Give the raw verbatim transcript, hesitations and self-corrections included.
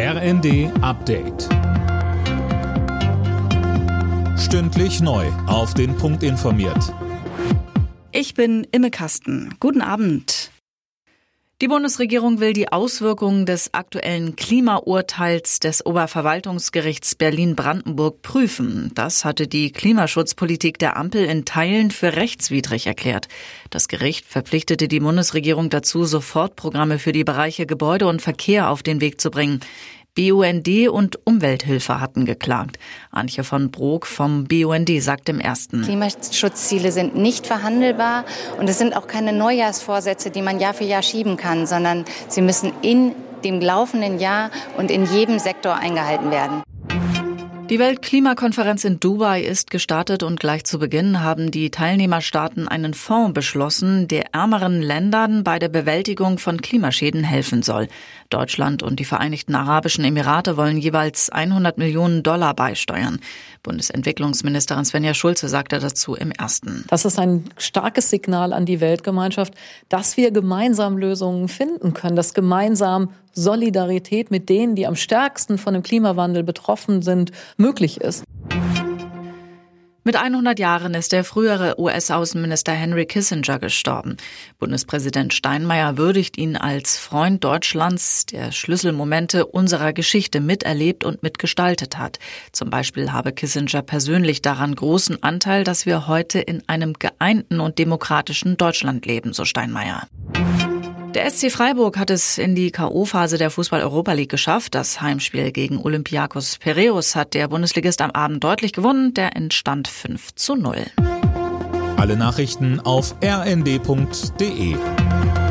R N D-Update. Stündlich neu auf den Punkt informiert. Ich bin Imme Kasten. Guten Abend. Die Bundesregierung will die Auswirkungen des aktuellen Klimaurteils des Oberverwaltungsgerichts Berlin-Brandenburg prüfen. Das hatte die Klimaschutzpolitik der Ampel in Teilen für rechtswidrig erklärt. Das Gericht verpflichtete die Bundesregierung dazu, Sofortprogramme für die Bereiche Gebäude und Verkehr auf den Weg zu bringen. B U N D und Umwelthilfe hatten geklagt. Antje von Broek vom B U N D sagt im Ersten: Klimaschutzziele sind nicht verhandelbar und es sind auch keine Neujahrsvorsätze, die man Jahr für Jahr schieben kann, sondern sie müssen in dem laufenden Jahr und in jedem Sektor eingehalten werden. Die Weltklimakonferenz in Dubai ist gestartet und gleich zu Beginn haben die Teilnehmerstaaten einen Fonds beschlossen, der ärmeren Ländern bei der Bewältigung von Klimaschäden helfen soll. Deutschland und die Vereinigten Arabischen Emirate wollen jeweils hundert Millionen Dollar beisteuern. Bundesentwicklungsministerin Svenja Schulze sagte dazu im Ersten: Das ist ein starkes Signal an die Weltgemeinschaft, dass wir gemeinsam Lösungen finden können, dass gemeinsam Solidarität mit denen, die am stärksten von dem Klimawandel betroffen sind, möglich ist. Mit hundert Jahren ist der frühere U S-Außenminister Henry Kissinger gestorben. Bundespräsident Steinmeier würdigt ihn als Freund Deutschlands, der Schlüsselmomente unserer Geschichte miterlebt und mitgestaltet hat. Zum Beispiel habe Kissinger persönlich daran großen Anteil, dass wir heute in einem geeinten und demokratischen Deutschland leben, so Steinmeier. Der S C Freiburg hat es in die K O-Phase der Fußball-Europa League geschafft. Das Heimspiel gegen Olympiakos Piraeus hat der Bundesligist am Abend deutlich gewonnen. Der entstand fünf zu null. Alle Nachrichten auf r n d punkt d e.